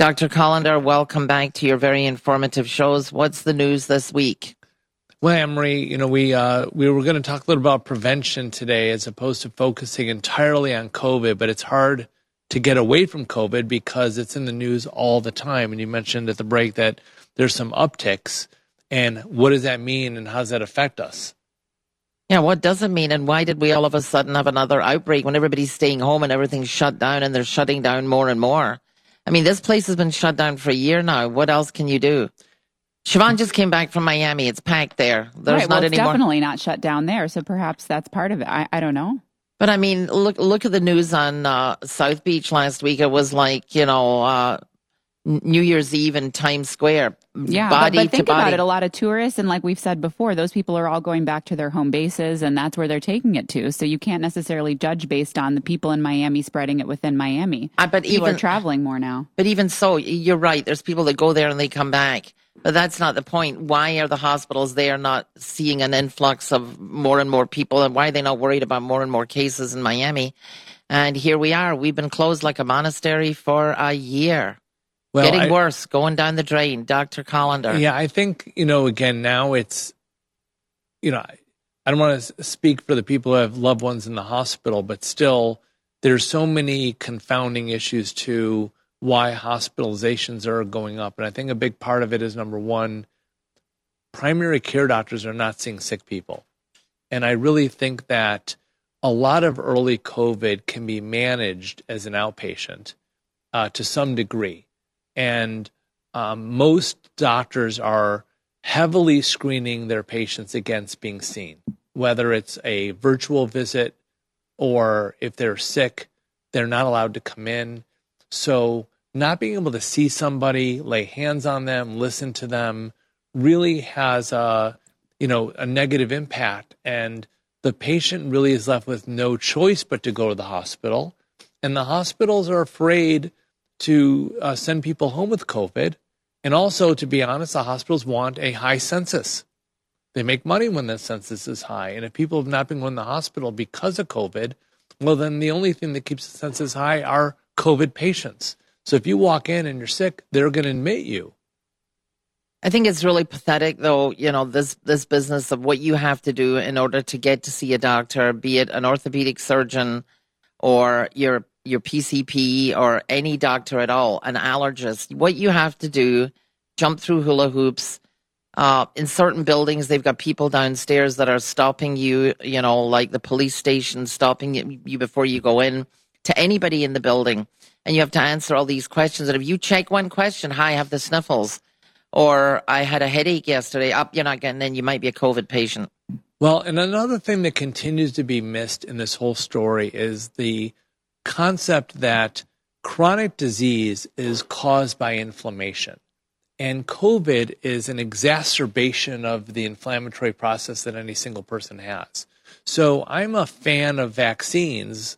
Dr. Kolender, welcome back to your very informative shows. What's the news this week? Well, Amory, you know, we were going to talk a little about prevention today as opposed to focusing entirely on COVID, but it's hard to get away from COVID because it's in the news all the time. And you mentioned at the break that there's some upticks. And what does that mean and how does that affect us? Yeah, what does it mean? And why did we all of a sudden have another outbreak when everybody's staying home and everything's shut down and they're shutting down more and more? I mean, this place has been shut down for a year now. What else can you do? Siobhan just came back from Miami. It's packed there. There's not anymore. It's definitely not shut down there, so perhaps that's part of it. I don't know. But, I mean, look at the news on South Beach last week. It was like, you know, New Year's Eve in Times Square. Yeah, but think about it. A lot of tourists, and like we've said before, those people are all going back to their home bases, and that's where they're taking it to. So you can't necessarily judge based on the people in Miami spreading it within Miami. But people are traveling more now. But even so, you're right. There's people that go there and they come back. But that's not the point. Why are the hospitals there not seeing an influx of more and more people? And why are they not worried about more and more cases in Miami? And here we are. We've been closed like a monastery for a year. Well, getting worse, going down the drain, Dr. Kolender. Yeah, I think, you know, again, now it's, you know, I don't want to speak for the people who have loved ones in the hospital, but still there's so many confounding issues to why hospitalizations are going up. And I think a big part of it is, number one, primary care doctors are not seeing sick people. And I really think that a lot of early COVID can be managed as an outpatient to some degree. And most doctors are heavily screening their patients against being seen, whether it's a virtual visit or if they're sick, they're not allowed to come in. So not being able to see somebody, lay hands on them, listen to them, really has a negative impact. And the patient really is left with no choice but to go to the hospital. And the hospitals are afraid to send people home with COVID. And also, to be honest, the hospitals want a high census. They make money when the census is high. And if people have not been going to the hospital because of COVID, well, then the only thing that keeps the census high are COVID patients. So if you walk in and you're sick, they're going to admit you. I think it's really pathetic, though, you know, this business of what you have to do in order to get to see a doctor, be it an orthopedic surgeon or your PCP or any doctor at all, an allergist, what you have to do, jump through hula hoops. In certain buildings, they've got people downstairs that are stopping you, you know, like the police station stopping you before you go in to anybody in the building. And you have to answer all these questions. And if you check one question, hi, I have the sniffles, or I had a headache yesterday, you're not getting in, you might be a COVID patient. Well, and another thing that continues to be missed in this whole story is the concept that chronic disease is caused by inflammation. And COVID is an exacerbation of the inflammatory process that any single person has. So I'm a fan of vaccines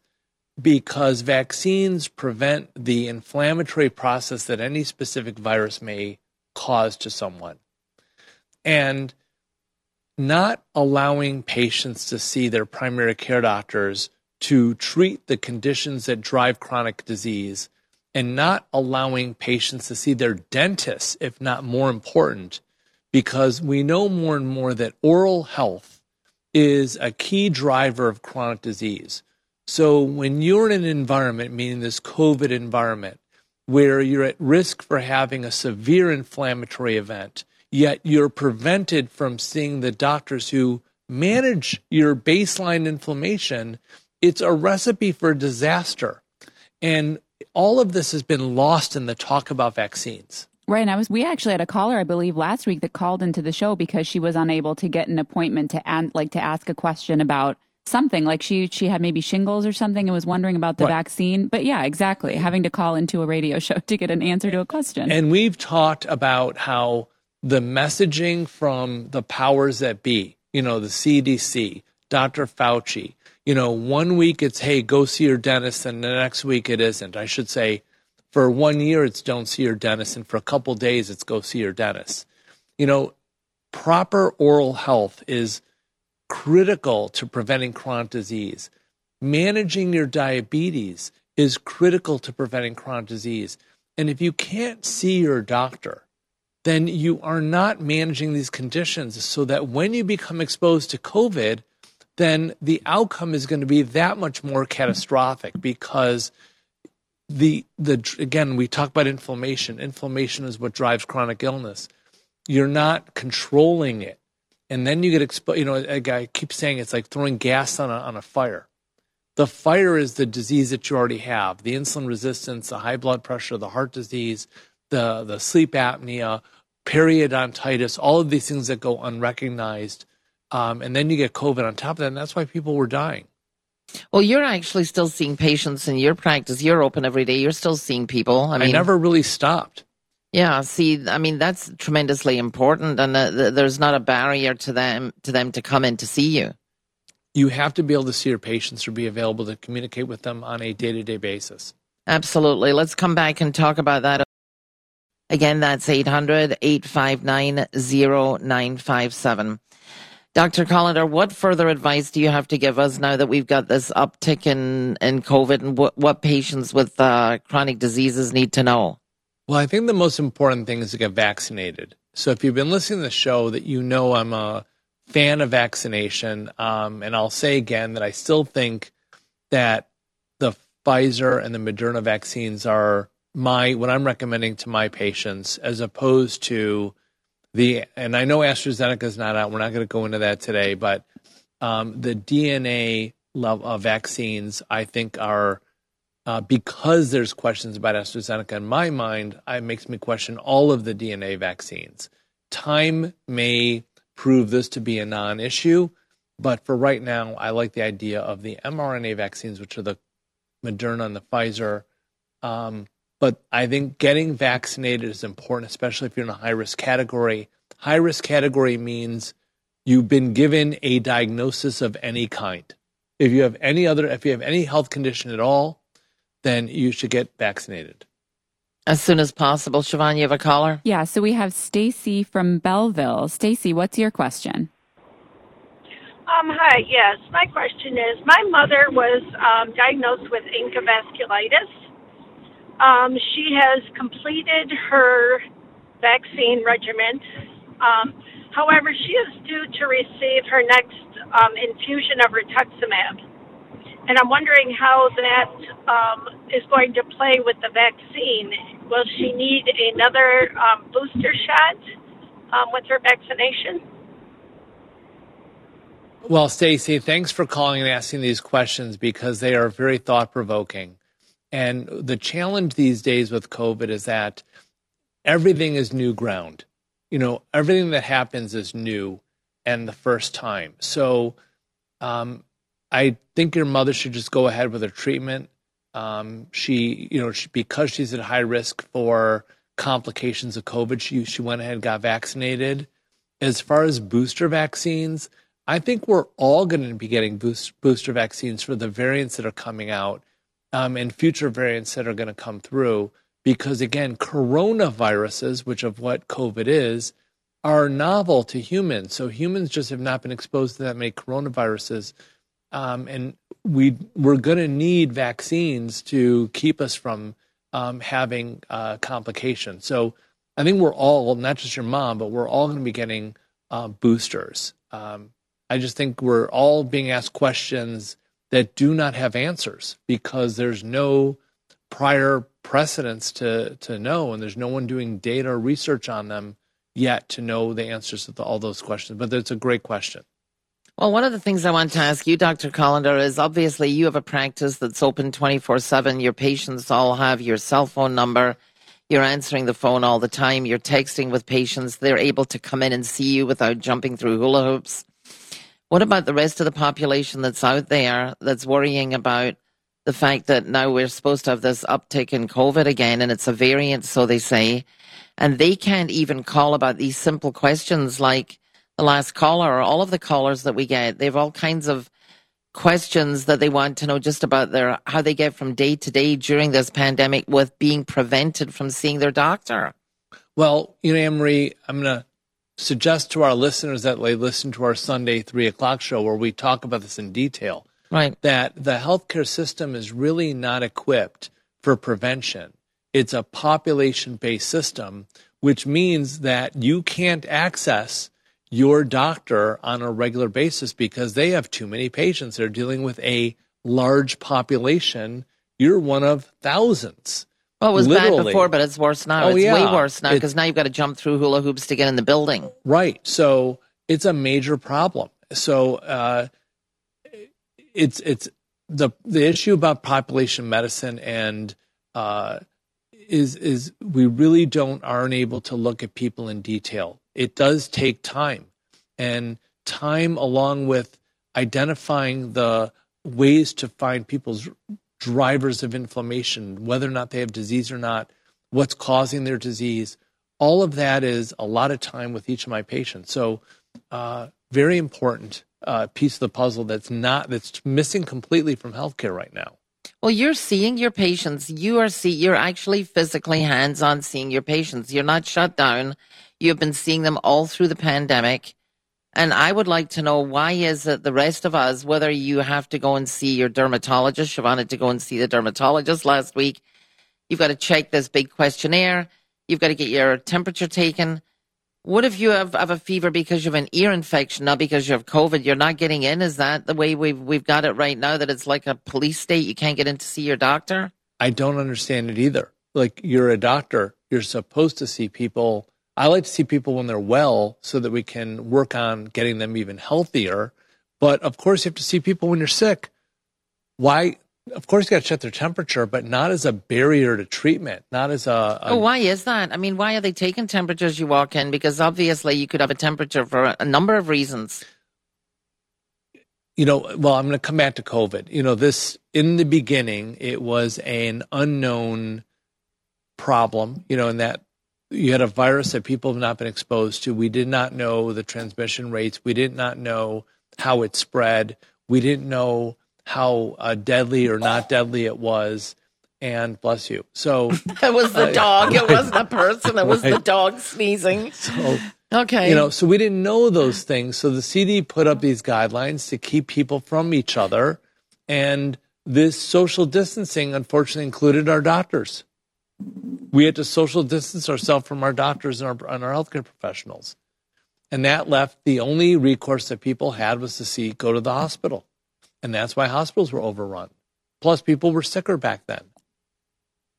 because vaccines prevent the inflammatory process that any specific virus may cause to someone. And not allowing patients to see their primary care doctors to treat the conditions that drive chronic disease, and not allowing patients to see their dentists, if not more important, because we know more and more that oral health is a key driver of chronic disease. So when you're in an environment, meaning this COVID environment, where you're at risk for having a severe inflammatory event, yet you're prevented from seeing the doctors who manage your baseline inflammation, it's a recipe for disaster. And all of this has been lost in the talk about vaccines. Right. And we actually had a caller, I believe, last week that called into the show because she was unable to get an appointment to ask a question about something. Like she had maybe shingles or something and was wondering about the vaccine. But yeah, exactly. Having to call into a radio show to get an answer to a question. And we've talked about how the messaging from the powers that be, you know, the CDC, Dr. Fauci, you know, one week it's, hey, go see your dentist, and the next week it isn't. I should say for 1 year it's don't see your dentist, and for a couple days it's go see your dentist. You know, proper oral health is critical to preventing chronic disease. Managing your diabetes is critical to preventing chronic disease. And if you can't see your doctor, then you are not managing these conditions so that when you become exposed to COVID, then the outcome is going to be that much more catastrophic because again, we talk about inflammation. Inflammation is what drives chronic illness. You're not controlling it. And then you get exposed, you know, I keep saying it's like throwing gas on a fire. The fire is the disease that you already have, the insulin resistance, the high blood pressure, the heart disease, the sleep apnea, periodontitis, all of these things that go unrecognized. And then you get COVID on top of that, and that's why people were dying. Well, you're actually still seeing patients in your practice. You're open every day. You're still seeing people. I mean, I never really stopped. Yeah, see, I mean, that's tremendously important, and there's not a barrier to them to come in to see you. You have to be able to see your patients or be available to communicate with them on a day-to-day basis. Absolutely. Let's come back and talk about that. Again, that's 800-859-0957. Dr. Kolender, what further advice do you have to give us now that we've got this uptick in COVID and what patients with chronic diseases need to know? Well, I think the most important thing is to get vaccinated. So if you've been listening to the show, that you know I'm a fan of vaccination, and I'll say again that I still think that the Pfizer and the Moderna vaccines are what I'm recommending to my patients as opposed to and I know AstraZeneca is not out. We're not going to go into that today, but the DNA vaccines, I think, are because there's questions about AstraZeneca in my mind, it makes me question all of the DNA vaccines. Time may prove this to be a non-issue, but for right now, I like the idea of the mRNA vaccines, which are the Moderna and the Pfizer. But I think getting vaccinated is important, especially if you're in a high-risk category. High-risk category means you've been given a diagnosis of any kind. If you have any health condition at all, then you should get vaccinated as soon as possible. Siobhan, you have a caller? Yeah. So we have Stacy from Belleville. Stacy, what's your question? Hi. Yes, my question is: my mother was diagnosed with ANCA vasculitis. She has completed her vaccine regimen. However, she is due to receive her next infusion of rituximab. And I'm wondering how that is going to play with the vaccine. Will she need another booster shot with her vaccination? Well, Stacy, thanks for calling and asking these questions because they are very thought-provoking. And the challenge these days with COVID is that everything is new ground. You know, everything that happens is new and the first time. So I think your mother should just go ahead with her treatment. Because she's at high risk for complications of COVID, she went ahead and got vaccinated. As far as booster vaccines, I think we're all going to be getting booster vaccines for the variants that are coming out. And future variants that are going to come through because, again, coronaviruses, which of what COVID is, are novel to humans. So humans just have not been exposed to that many coronaviruses. And we're going to need vaccines to keep us from having complications. So I think we're all, not just your mom, but we're all going to be getting boosters. I just think we're all being asked questions that do not have answers because there's no prior precedence to know, and there's no one doing data or research on them yet to know the answers to all those questions. But it's a great question. Well, one of the things I want to ask you, Dr. Kolender, is obviously you have a practice that's open 24/7. Your patients all have your cell phone number. You're answering the phone all the time. You're texting with patients. They're able to come in and see you without jumping through hula hoops. What about the rest of the population that's out there that's worrying about the fact that now we're supposed to have this uptick in COVID again, and it's a variant, so they say, and they can't even call about these simple questions like the last caller or all of the callers that we get? They have all kinds of questions that they want to know just about how they get from day to day during this pandemic with being prevented from seeing their doctor. Well, you know, Amory, I'm going to suggest to our listeners that they listen to our Sunday 3 o'clock show where we talk about this in detail, right? That the healthcare system is really not equipped for prevention. It's a population-based system, which means that you can't access your doctor on a regular basis because they have too many patients. They're dealing with a large population. You're one of thousands. Well, it was bad before, but it's worse now. It's way worse now because now you've got to jump through hula hoops to get in the building. Right. So it's a major problem. So it's the issue about population medicine and is we really aren't able to look at people in detail. It does take time, and time along with identifying the ways to find people's drivers of inflammation, whether or not they have disease or not, what's causing their disease. All of that is a lot of time with each of my patients. So very important piece of the puzzle that's missing completely from healthcare right now. Well, you're seeing your patients. You're actually physically hands-on seeing your patients. You're not shut down. You've been seeing them all through the pandemic. And I would like to know, why is it the rest of us, whether you have to go and see your dermatologist, Siobhan had to go and see the dermatologist last week, you've got to check this big questionnaire, you've got to get your temperature taken. What if you have a fever because you have an ear infection, not because you have COVID? You're not getting in? Is that the way we've got it right now, that it's like a police state? You can't get in to see your doctor? I don't understand it either. Like, you're a doctor. You're supposed to see people. I like to see people when they're well so that we can work on getting them even healthier. But, of course, you have to see people when you're sick. Why? Of course, you got to check their temperature, but not as a barrier to treatment, not as a... Oh, why is that? I mean, why are they taking temperatures you walk in? Because obviously you could have a temperature for a number of reasons. You know, well, I'm going to come back to COVID. You know, this, in the beginning, it was an unknown problem, you know, in that you had a virus that people have not been exposed to. We did not know the transmission rates. We did not know how it spread. We didn't know how deadly or not deadly it was. And bless you. So it was the dog. It wasn't a person. It was the dog sneezing. So, okay. You know, so we didn't know those things. So the CD put up these guidelines to keep people from each other. And this social distancing, unfortunately, included our doctors. We had to social distance ourselves from our doctors and our healthcare professionals. And that left the only recourse that people had was to go to the hospital. And that's why hospitals were overrun. Plus, people were sicker back then.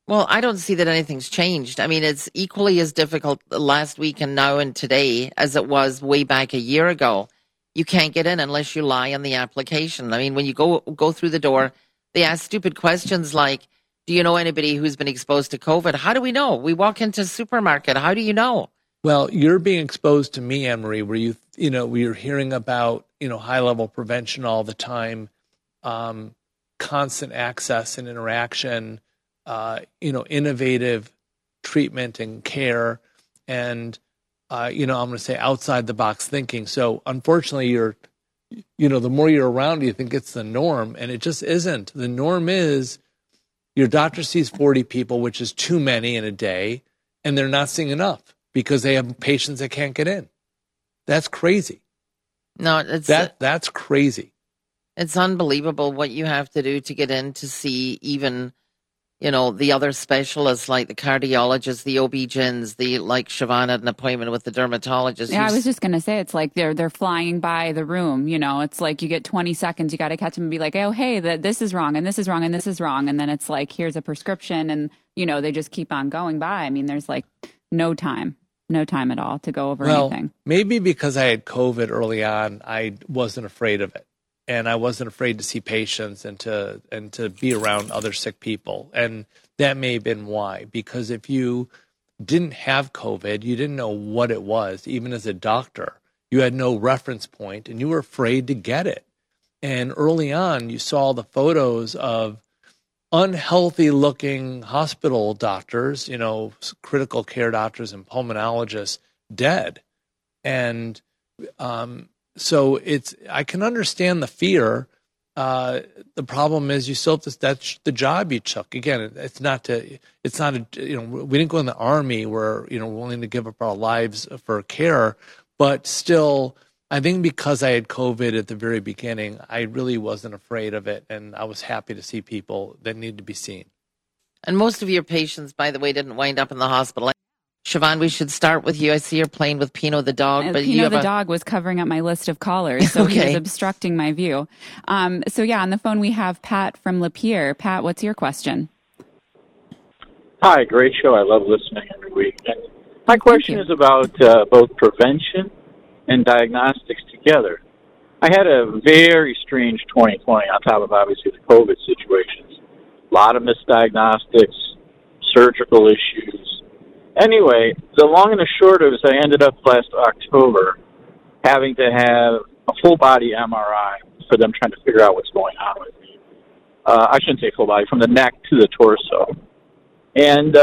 Well, I don't see that anything's changed. I mean, it's equally as difficult last week and now and today as it was way back a year ago. You can't get in unless you lie on the application. I mean, when you go through the door, they ask stupid questions like, do you know anybody who's been exposed to COVID? How do we know? We walk into a supermarket. How do you know? Well, you're being exposed to me, Amory, where we're hearing about, high-level prevention all the time, constant access and interaction, innovative treatment and care, and, I'm going to say outside-the-box thinking. So, unfortunately, the more you're around, you think it's the norm, and it just isn't. The norm is, your doctor sees 40 people, which is too many in a day, and they're not seeing enough because they have patients that can't get in. That's crazy. No, that's crazy. It's unbelievable what you have to do to get in to see even, the other specialists like the cardiologists, the OB-GYNs, Siobhan had an appointment with the dermatologist. Yeah, I was just going to say, it's like they're flying by the room, it's like you get 20 seconds, you got to catch them and be like, oh, hey, this is wrong and this is wrong and this is wrong. And then it's like, here's a prescription and, they just keep on going by. I mean, there's like no time at all to go over anything. Maybe because I had COVID early on, I wasn't afraid of it. And I wasn't afraid to see patients and to be around other sick people. And that may have been why, because if you didn't have COVID, you didn't know what it was, even as a doctor. You had no reference point, and you were afraid to get it. And early on, you saw the photos of unhealthy-looking hospital doctors, critical care doctors and pulmonologists, dead. And so I can understand the fear. The problem is you still have to, that's the job you took. Again, we didn't go in the army where, we're willing to give up our lives for care, but still, I think because I had COVID at the very beginning, I really wasn't afraid of it. And I was happy to see people that needed to be seen. And most of your patients, by the way, didn't wind up in the hospital. Siobhan, we should start with you. I see you're playing with Pino the dog. But Pino the dog was covering up my list of callers, so okay. He was obstructing my view. So, on the phone we have Pat from LaPierre. Pat, what's your question? Hi, great show. I love listening every week. My question is about both prevention and diagnostics together. I had a very strange 2020 on top of, obviously, the COVID situations. A lot of misdiagnostics, surgical issues. Anyway, the long and the short of it is I ended up last October having to have a full-body MRI for them trying to figure out what's going on with me. I shouldn't say full-body, from the neck to the torso. And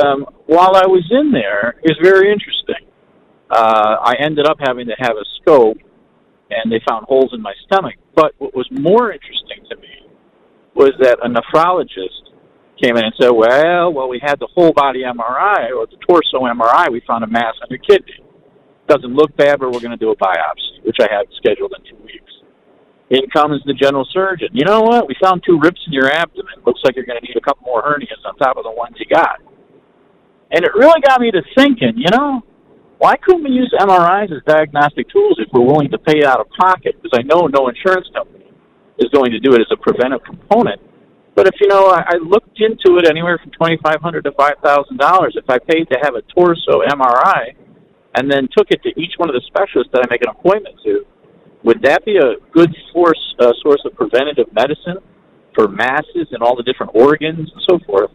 while I was in there, it was very interesting. I ended up having to have a scope, and they found holes in my stomach. But what was more interesting to me was that a nephrologist came in and said, well, we had the whole body MRI, or the torso MRI, we found a mass on your kidney. Doesn't look bad, but we're going to do a biopsy, which I had scheduled in 2 weeks. In comes the general surgeon. You know what? We found 2 rips in your abdomen. Looks like you're going to need a couple more hernias on top of the ones you got. And it really got me to thinking, why couldn't we use MRIs as diagnostic tools if we're willing to pay out of pocket? Because I know no insurance company is going to do it as a preventive component. But if, I looked into it anywhere from $2,500 to $5,000. If I paid to have a torso MRI and then took it to each one of the specialists that I make an appointment to, would that be a good source of preventative medicine for masses and all the different organs and so forth?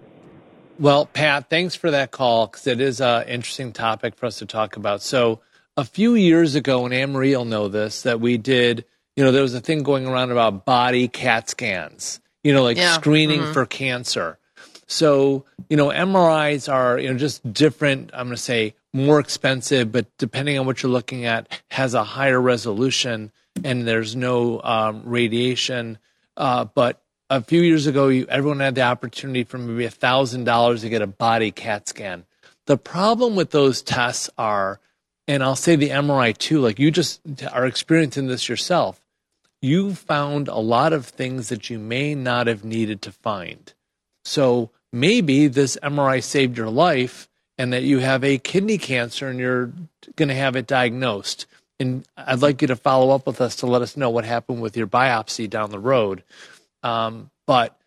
Well, Pat, thanks for that call, because it is an interesting topic for us to talk about. So a few years ago, and Amory will know this, that we did, there was a thing going around about body CAT scans. Screening for cancer. So, MRIs are, just different, I'm going to say more expensive, but depending on what you're looking at, has a higher resolution and there's no radiation. But a few years ago, everyone had the opportunity for maybe $1,000 to get a body CAT scan. The problem with those tests are, and I'll say the MRI too, like you just are experiencing this yourself, you found a lot of things that you may not have needed to find. So maybe this MRI saved your life and that you have a kidney cancer and you're going to have it diagnosed. And I'd like you to follow up with us to let us know what happened with your biopsy down the road. But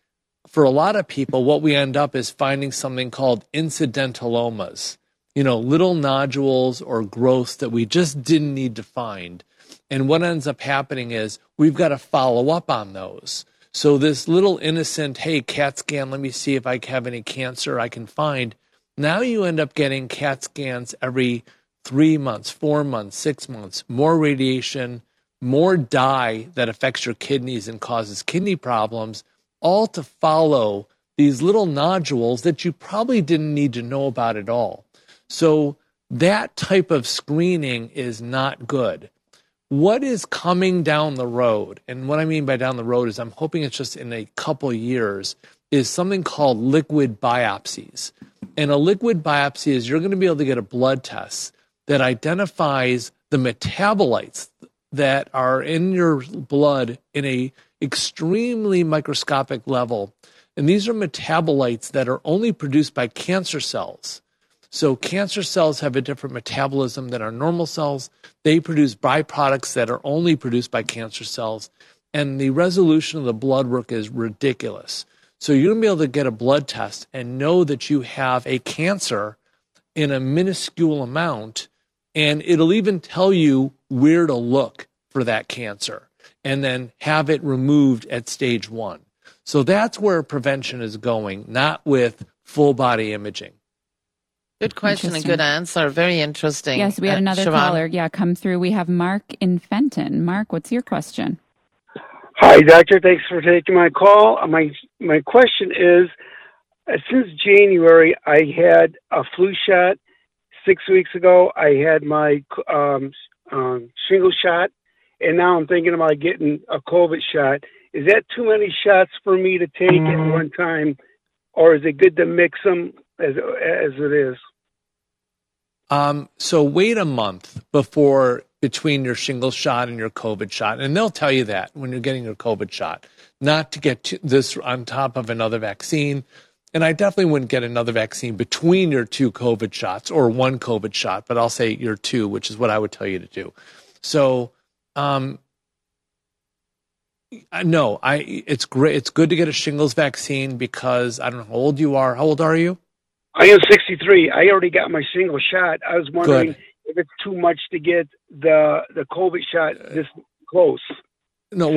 for a lot of people, what we end up is finding something called incidentalomas, little nodules or growths that we just didn't need to find. And what ends up happening is we've got to follow up on those. So this little innocent, hey, CAT scan, let me see if I have any cancer I can find. Now you end up getting CAT scans every 3 months, 4 months, 6 months, more radiation, more dye that affects your kidneys and causes kidney problems, all to follow these little nodules that you probably didn't need to know about at all. So that type of screening is not good. What is coming down the road, and what I mean by down the road is I'm hoping it's just in a couple years, is something called liquid biopsies. And a liquid biopsy is you're going to be able to get a blood test that identifies the metabolites that are in your blood in a extremely microscopic level. And these are metabolites that are only produced by cancer cells. So cancer cells have a different metabolism than our normal cells. They produce byproducts that are only produced by cancer cells. And the resolution of the blood work is ridiculous. So you're going to be able to get a blood test and know that you have a cancer in a minuscule amount. And it'll even tell you where to look for that cancer and then have it removed at stage 1. So that's where prevention is going, not with full body imaging. Good question and good answer. Very interesting. Yes, we had another caller, come through. We have Mark in Fenton. Mark, what's your question? Hi, doctor. Thanks for taking my call. My question is, since January, I had a flu shot. 6 weeks ago, I had my shingle shot, and now I'm thinking about getting a COVID shot. Is that too many shots for me to take at one time, or is it good to mix them as it is? So wait a month between your shingle shot and your COVID shot. And they'll tell you that when you're getting your COVID shot, not to get this on top of another vaccine. And I definitely wouldn't get another vaccine between your two COVID shots or one COVID shot, but I'll say your two, which is what I would tell you to do. So, it's great. It's good to get a shingles vaccine because I don't know how old you are. How old are you? I am 63. I already got my shingles shot. I was wondering if it's too much to get the COVID shot this close. No,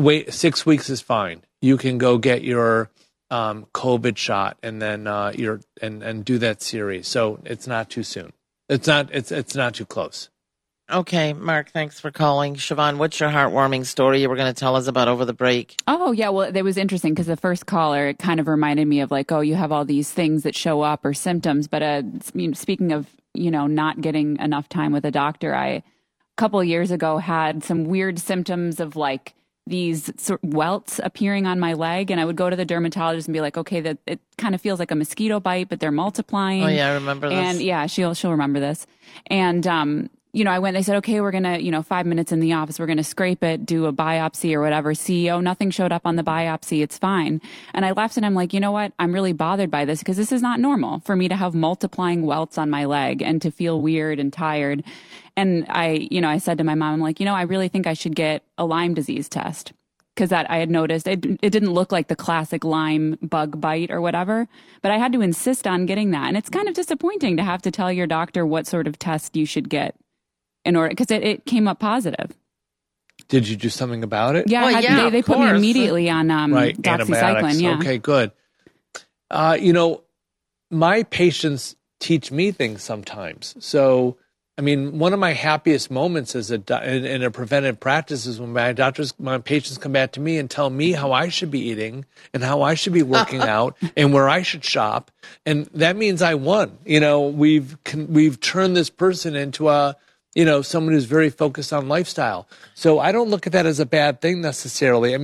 wait. 6 weeks is fine. You can go get your COVID shot and then and do that series. So it's not too soon. It's not too close. Okay, Mark, thanks for calling. Siobhan, what's your heartwarming story you were going to tell us about over the break? Oh, yeah, well, it was interesting because the first caller, it kind of reminded me of like, oh, you have all these things that show up or symptoms. But speaking of, not getting enough time with a doctor, I, a couple of years ago, had some weird symptoms of like these welts appearing on my leg. And I would go to the dermatologist and be like, okay, that it kind of feels like a mosquito bite, but they're multiplying. Oh, yeah, I remember this. And yeah, she'll remember this. And, I went, they said, okay, we're going to, 5 minutes in the office, we're going to scrape it, do a biopsy or whatever. Nothing showed up on the biopsy. It's fine. And I left and I'm like, you know what? I'm really bothered by this because this is not normal for me to have multiplying welts on my leg and to feel weird and tired. And I, I said to my mom, I'm like, I really think I should get a Lyme disease test because that I had noticed it didn't look like the classic Lyme bug bite or whatever, but I had to insist on getting that. And it's kind of disappointing to have to tell your doctor what sort of test you should get. In order, because it came up positive. Did you do something about it? Yeah, well, they put me immediately on doxycycline. Yeah. Okay, good. My patients teach me things sometimes. So, one of my happiest moments as in a preventive practice is when my patients come back to me and tell me how I should be eating and how I should be working out and where I should shop, and that means I won. We've turned this person into a someone who's very focused on lifestyle. So I don't look at that as a bad thing necessarily.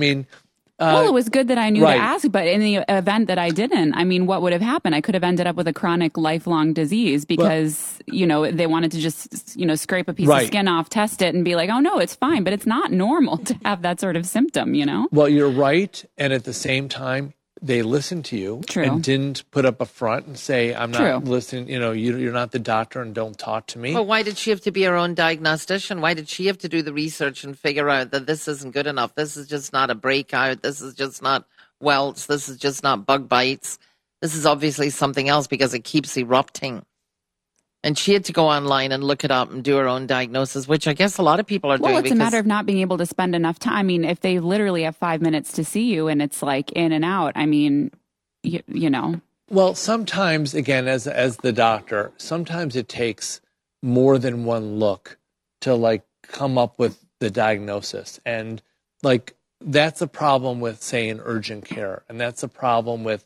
Well, it was good that I knew to ask, but in the event that I didn't, what would have happened? I could have ended up with a chronic lifelong disease because, they wanted to just, scrape a piece of skin off, test it and be like, oh no, it's fine. But it's not normal to have that sort of symptom, Well, you're right. And at the same time, they listened to you and didn't put up a front and say, I'm not listening, you're not the doctor and don't talk to me. Well, why did she have to be her own diagnostician? Why did she have to do the research and figure out that this isn't good enough? This is just not a breakout. This is just not welts. This is just not bug bites. This is obviously something else because it keeps erupting. And she had to go online and look it up and do her own diagnosis, which I guess a lot of people are doing. Well, it's a matter of not being able to spend enough time. If they literally have 5 minutes to see you and it's like in and out, Well, sometimes, again, as the doctor, sometimes it takes more than one look to, come up with the diagnosis. And, that's a problem with, say, an urgent care. And that's a problem with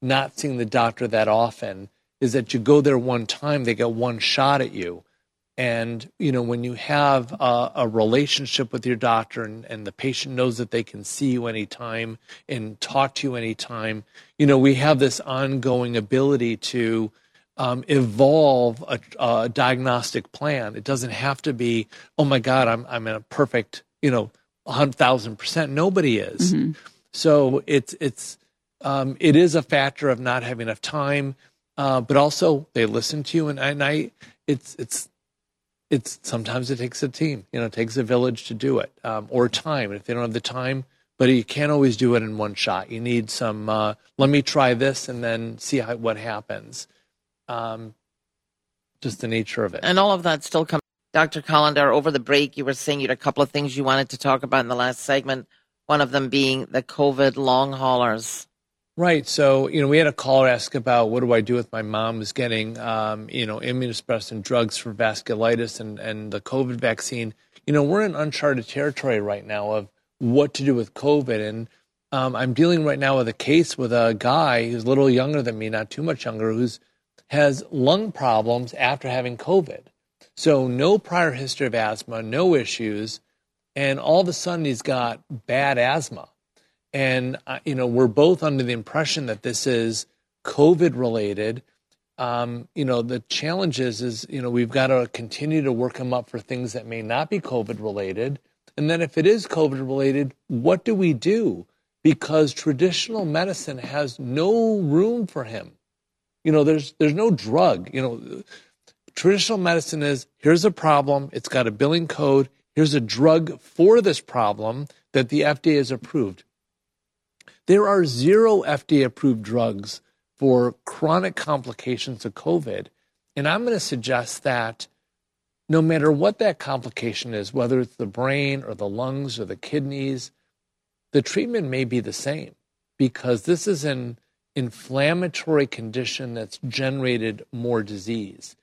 not seeing the doctor that often. Is that you go there one time, they get one shot at you. And, when you have a relationship with your doctor and the patient knows that they can see you anytime and talk to you anytime, we have this ongoing ability to evolve a diagnostic plan. It doesn't have to be, oh my God, I'm in a perfect, 100,000%. Nobody is. Mm-hmm. So it is a factor of not having enough time. But also they listen to you and sometimes it takes a team, it takes a village to do it, or time. And if they don't have the time, but you can't always do it in one shot. You need some, let me try this and then see what happens. Just the nature of it. And all of that still comes. Dr. Kolender, over the break, you were saying you had a couple of things you wanted to talk about in the last segment. One of them being the COVID long haulers. Right. So, we had a caller ask about what do I do with my mom who's getting, immunosuppressant drugs for vasculitis and the COVID vaccine. We're in uncharted territory right now of what to do with COVID. And I'm dealing right now with a case with a guy who's a little younger than me, not too much younger, who has lung problems after having COVID. So no prior history of asthma, no issues. And all of a sudden he's got bad asthma. And, we're both under the impression that this is COVID related. The challenge is, we've got to continue to work them up for things that may not be COVID related. And then if it is COVID related, what do we do? because traditional medicine has no room for him. You know, there's no drug. You know, traditional medicine is, here's a problem, it's got a billing code, here's a drug for this problem that the FDA has approved. There are zero FDA-approved drugs for chronic complications of COVID. And I'm going to suggest that no matter what that complication is, whether it's the brain or the lungs or the kidneys, the treatment may be the same, because this is an inflammatory condition that's generated more disease.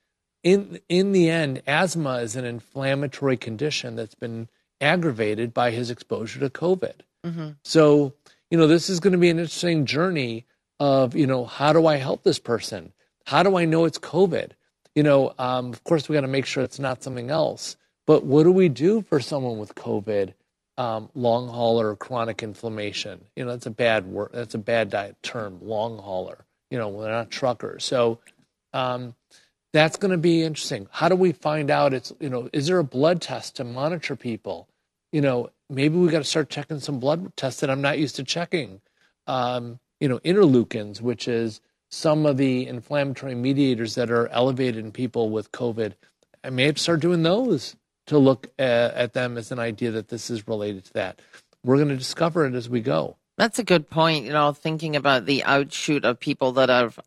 In the end, asthma is an inflammatory condition that's been aggravated by his exposure to COVID. Mm-hmm. So, you know, this is going to be an interesting journey of, you know, how do I help this person? How do I know it's COVID? You know, of course, we got to make sure it's not something else. But what do we do for someone with COVID? Long hauler, chronic inflammation. You know, that's a bad word. That's a bad term, long hauler. You know, they're not truckers. So that's going to be interesting. How do we find out? It's, you know, is there a blood test to monitor people? You know, maybe we got to start checking some blood tests that I'm not used to checking. You know, interleukins, which is some of the inflammatory mediators that are elevated in people with COVID. I may have to start doing those, to look at them as an idea that this is related to that. We're going to discover it as we go. That's a good point. You know, thinking about the outshoot of people that have,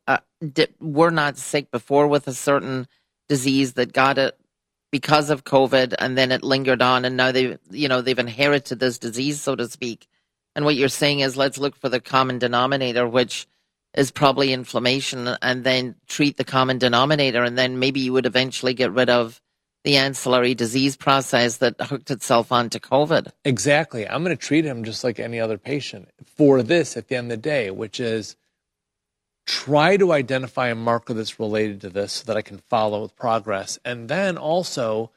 were not sick before with a certain disease that got it because of COVID, and then it lingered on, and now they've inherited this disease, so to speak. And what you're saying is, let's look for the common denominator, which is probably inflammation, and then treat the common denominator, and then maybe you would eventually get rid of the ancillary disease process that hooked itself onto COVID. Exactly. I'm going to treat him just like any other patient for this at the end of the day, which is try to identify a marker that's related to this so that I can follow with progress. And then also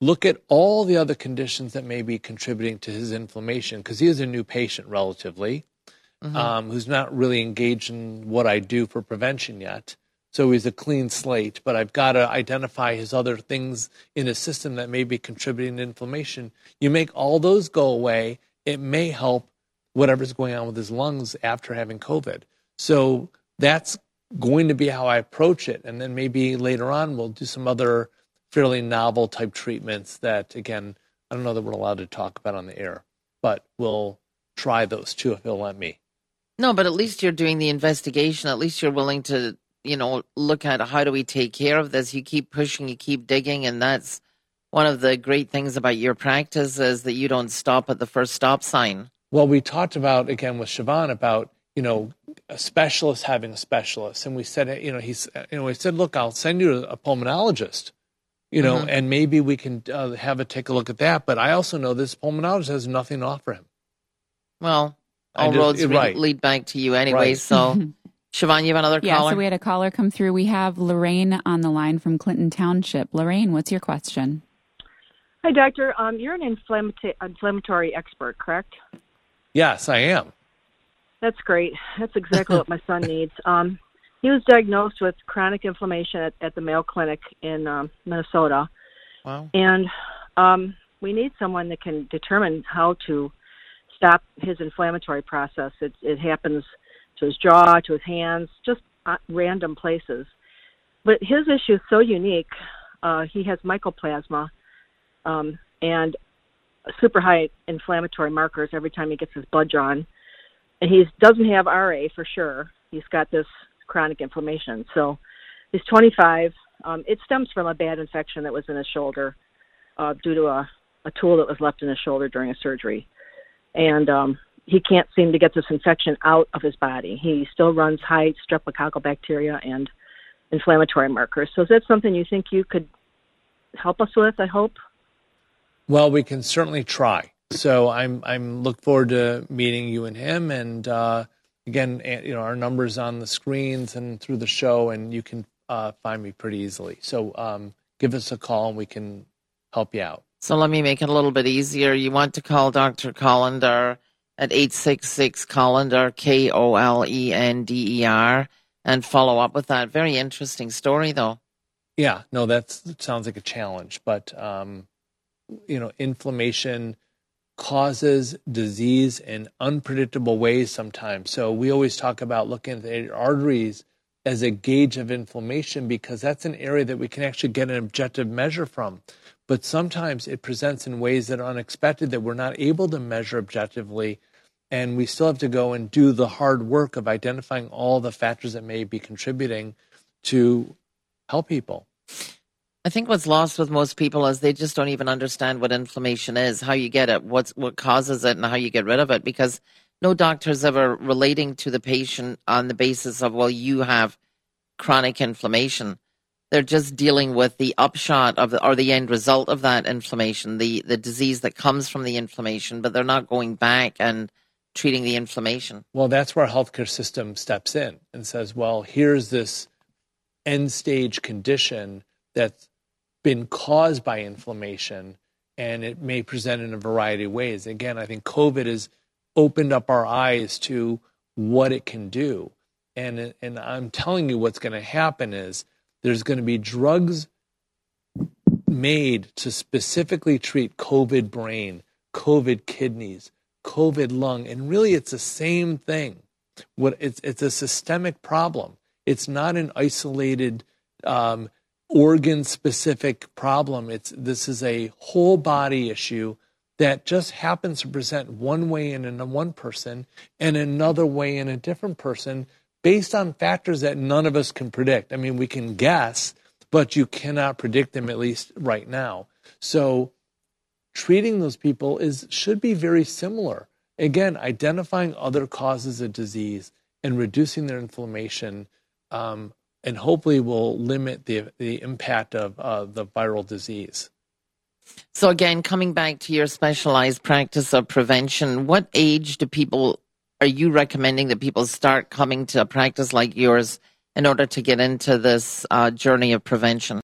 look at all the other conditions that may be contributing to his inflammation, because he is a new patient relatively, who's not really engaged in what I do for prevention yet. So he's a clean slate, but I've got to identify his other things in his system that may be contributing to inflammation. You make all those go away, it may help whatever's going on with his lungs after having COVID. So that's going to be how I approach it. And then maybe later on, we'll do some other fairly novel type treatments that, again, I don't know that we're allowed to talk about on the air, but we'll try those too if he'll let me. No, but at least you're doing the investigation. At least you're willing to, you know, look at how do we take care of this. You keep pushing, you keep digging, and that's one of the great things about your practice is that you don't stop at the first stop sign. Well, we talked about, again, with Siobhan about, you know, a specialist having a specialist. And we said, you know, we said, look, I'll send you a pulmonologist, you know, and maybe we can take a look at that. But I also know this pulmonologist has nothing to offer him. Well, all roads lead back to you anyway, right. So... Siobhan, you have another caller? Yeah, so we had a caller come through. We have Lorraine on the line from Clinton Township. Lorraine, what's your question? Hi, Doctor. You're an inflammatory expert, correct? Yes, I am. That's great. That's exactly what my son needs. He was diagnosed with chronic inflammation at the Mayo Clinic in Minnesota. Wow. And we need someone that can determine how to stop his inflammatory process. It happens to his jaw, to his hands, just random places. But his issue is so unique. He has mycoplasma and super high inflammatory markers every time he gets his blood drawn. And he doesn't have RA for sure. He's got this chronic inflammation. So he's 25. It stems from a bad infection that was in his shoulder due to a tool that was left in his shoulder during a surgery. And he can't seem to get this infection out of his body. He still runs high streptococcal bacteria and inflammatory markers. So is that something you think you could help us with, I hope? Well, we can certainly try. So I'm look forward to meeting you and him. And again, you know, our number's on the screens and through the show, and you can find me pretty easily. So give us a call and we can help you out. So let me make it a little bit easier. You want to call Dr. Kolender at 866-KOLENDER, Kolender, and follow up with that. Very interesting story, though. Yeah, no, that sounds like a challenge. But, you know, inflammation causes disease in unpredictable ways sometimes. So we always talk about looking at the arteries as a gauge of inflammation, because that's an area that we can actually get an objective measure from. But sometimes it presents in ways that are unexpected, that we're not able to measure objectively, and we still have to go and do the hard work of identifying all the factors that may be contributing to help people. I think what's lost with most people is they just don't even understand what inflammation is, how you get it, what causes it, and how you get rid of it, because no doctor's ever relating to the patient on the basis of, well, you have chronic inflammation. They're just dealing with the upshot of or the end result of that inflammation, the disease that comes from the inflammation, but they're not going back and treating the inflammation. Well, that's where our healthcare system steps in and says, well, here's this end stage condition that's been caused by inflammation, and it may present in a variety of ways. Again, I think COVID has opened up our eyes to what it can do. And I'm telling you what's going to happen is there's going to be drugs made to specifically treat COVID brain, COVID kidneys, COVID lung, and really it's the same thing. It's a systemic problem. It's not an isolated organ-specific problem. This is a whole body issue that just happens to present one way in one person and another way in a different person, based on factors that none of us can predict. I mean, we can guess, but you cannot predict them, at least right now. So treating those people should be very similar. Again, identifying other causes of disease and reducing their inflammation, and hopefully will limit the impact of the viral disease. So again, coming back to your specialized practice of prevention, what age are you recommending that people start coming to a practice like yours in order to get into this journey of prevention?